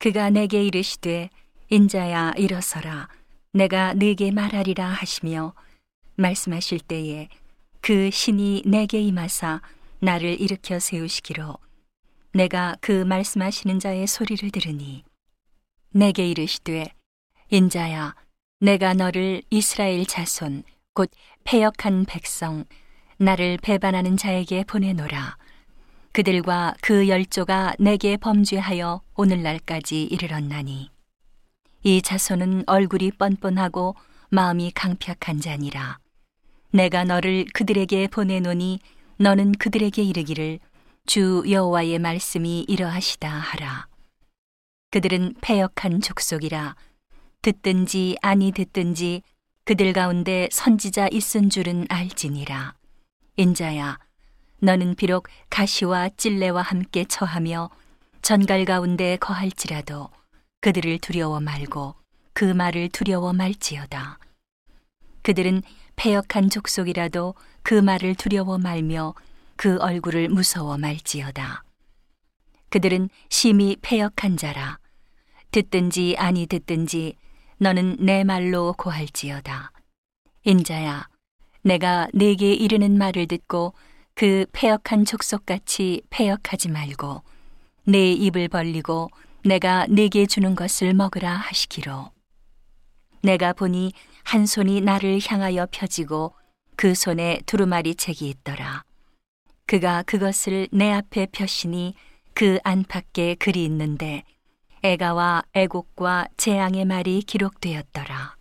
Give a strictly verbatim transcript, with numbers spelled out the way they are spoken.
그가 내게 이르시되 인자야 일어서라 내가 네게 말하리라 하시며 말씀하실 때에 그 신이 내게 임하사 나를 일으켜 세우시기로 내가 그 말씀하시는 자의 소리를 들으니 내게 이르시되 인자야 내가 너를 이스라엘 자손 곧 패역한 백성 나를 배반하는 자에게 보내노라 그들과 그 열조가 내게 범죄하여 오늘날까지 이르렀나니 이 자손은 얼굴이 뻔뻔하고 마음이 강퍅한 자니라 내가 너를 그들에게 보내노니 너는 그들에게 이르기를 주 여호와의 말씀이 이러하시다 하라 그들은 패역한 족속이라 듣든지 아니 듣든지 그들 가운데 선지자 있은 줄은 알지니라 인자야 너는 비록 가시와 찔레와 함께 처하며 전갈 가운데 거할지라도 그들을 두려워 말고 그 말을 두려워 말지어다. 그들은 패역한 족속이라도 그 말을 두려워 말며 그 얼굴을 무서워 말지어다. 그들은 심히 패역한 자라. 듣든지 아니 듣든지 너는 내 말로 고할지어다. 인자야, 내가 네게 이르는 말을 듣고 그 패역한 족속같이 패역하지 말고 내 입을 벌리고 내가 네게 주는 것을 먹으라 하시기로 내가 보니 한 손이 나를 향하여 펴지고 그 손에 두루마리 책이 있더라 그가 그것을 내 앞에 펴시니 그 안팎에 글이 있는데 애가와 애곡과 재앙의 말이 기록되었더라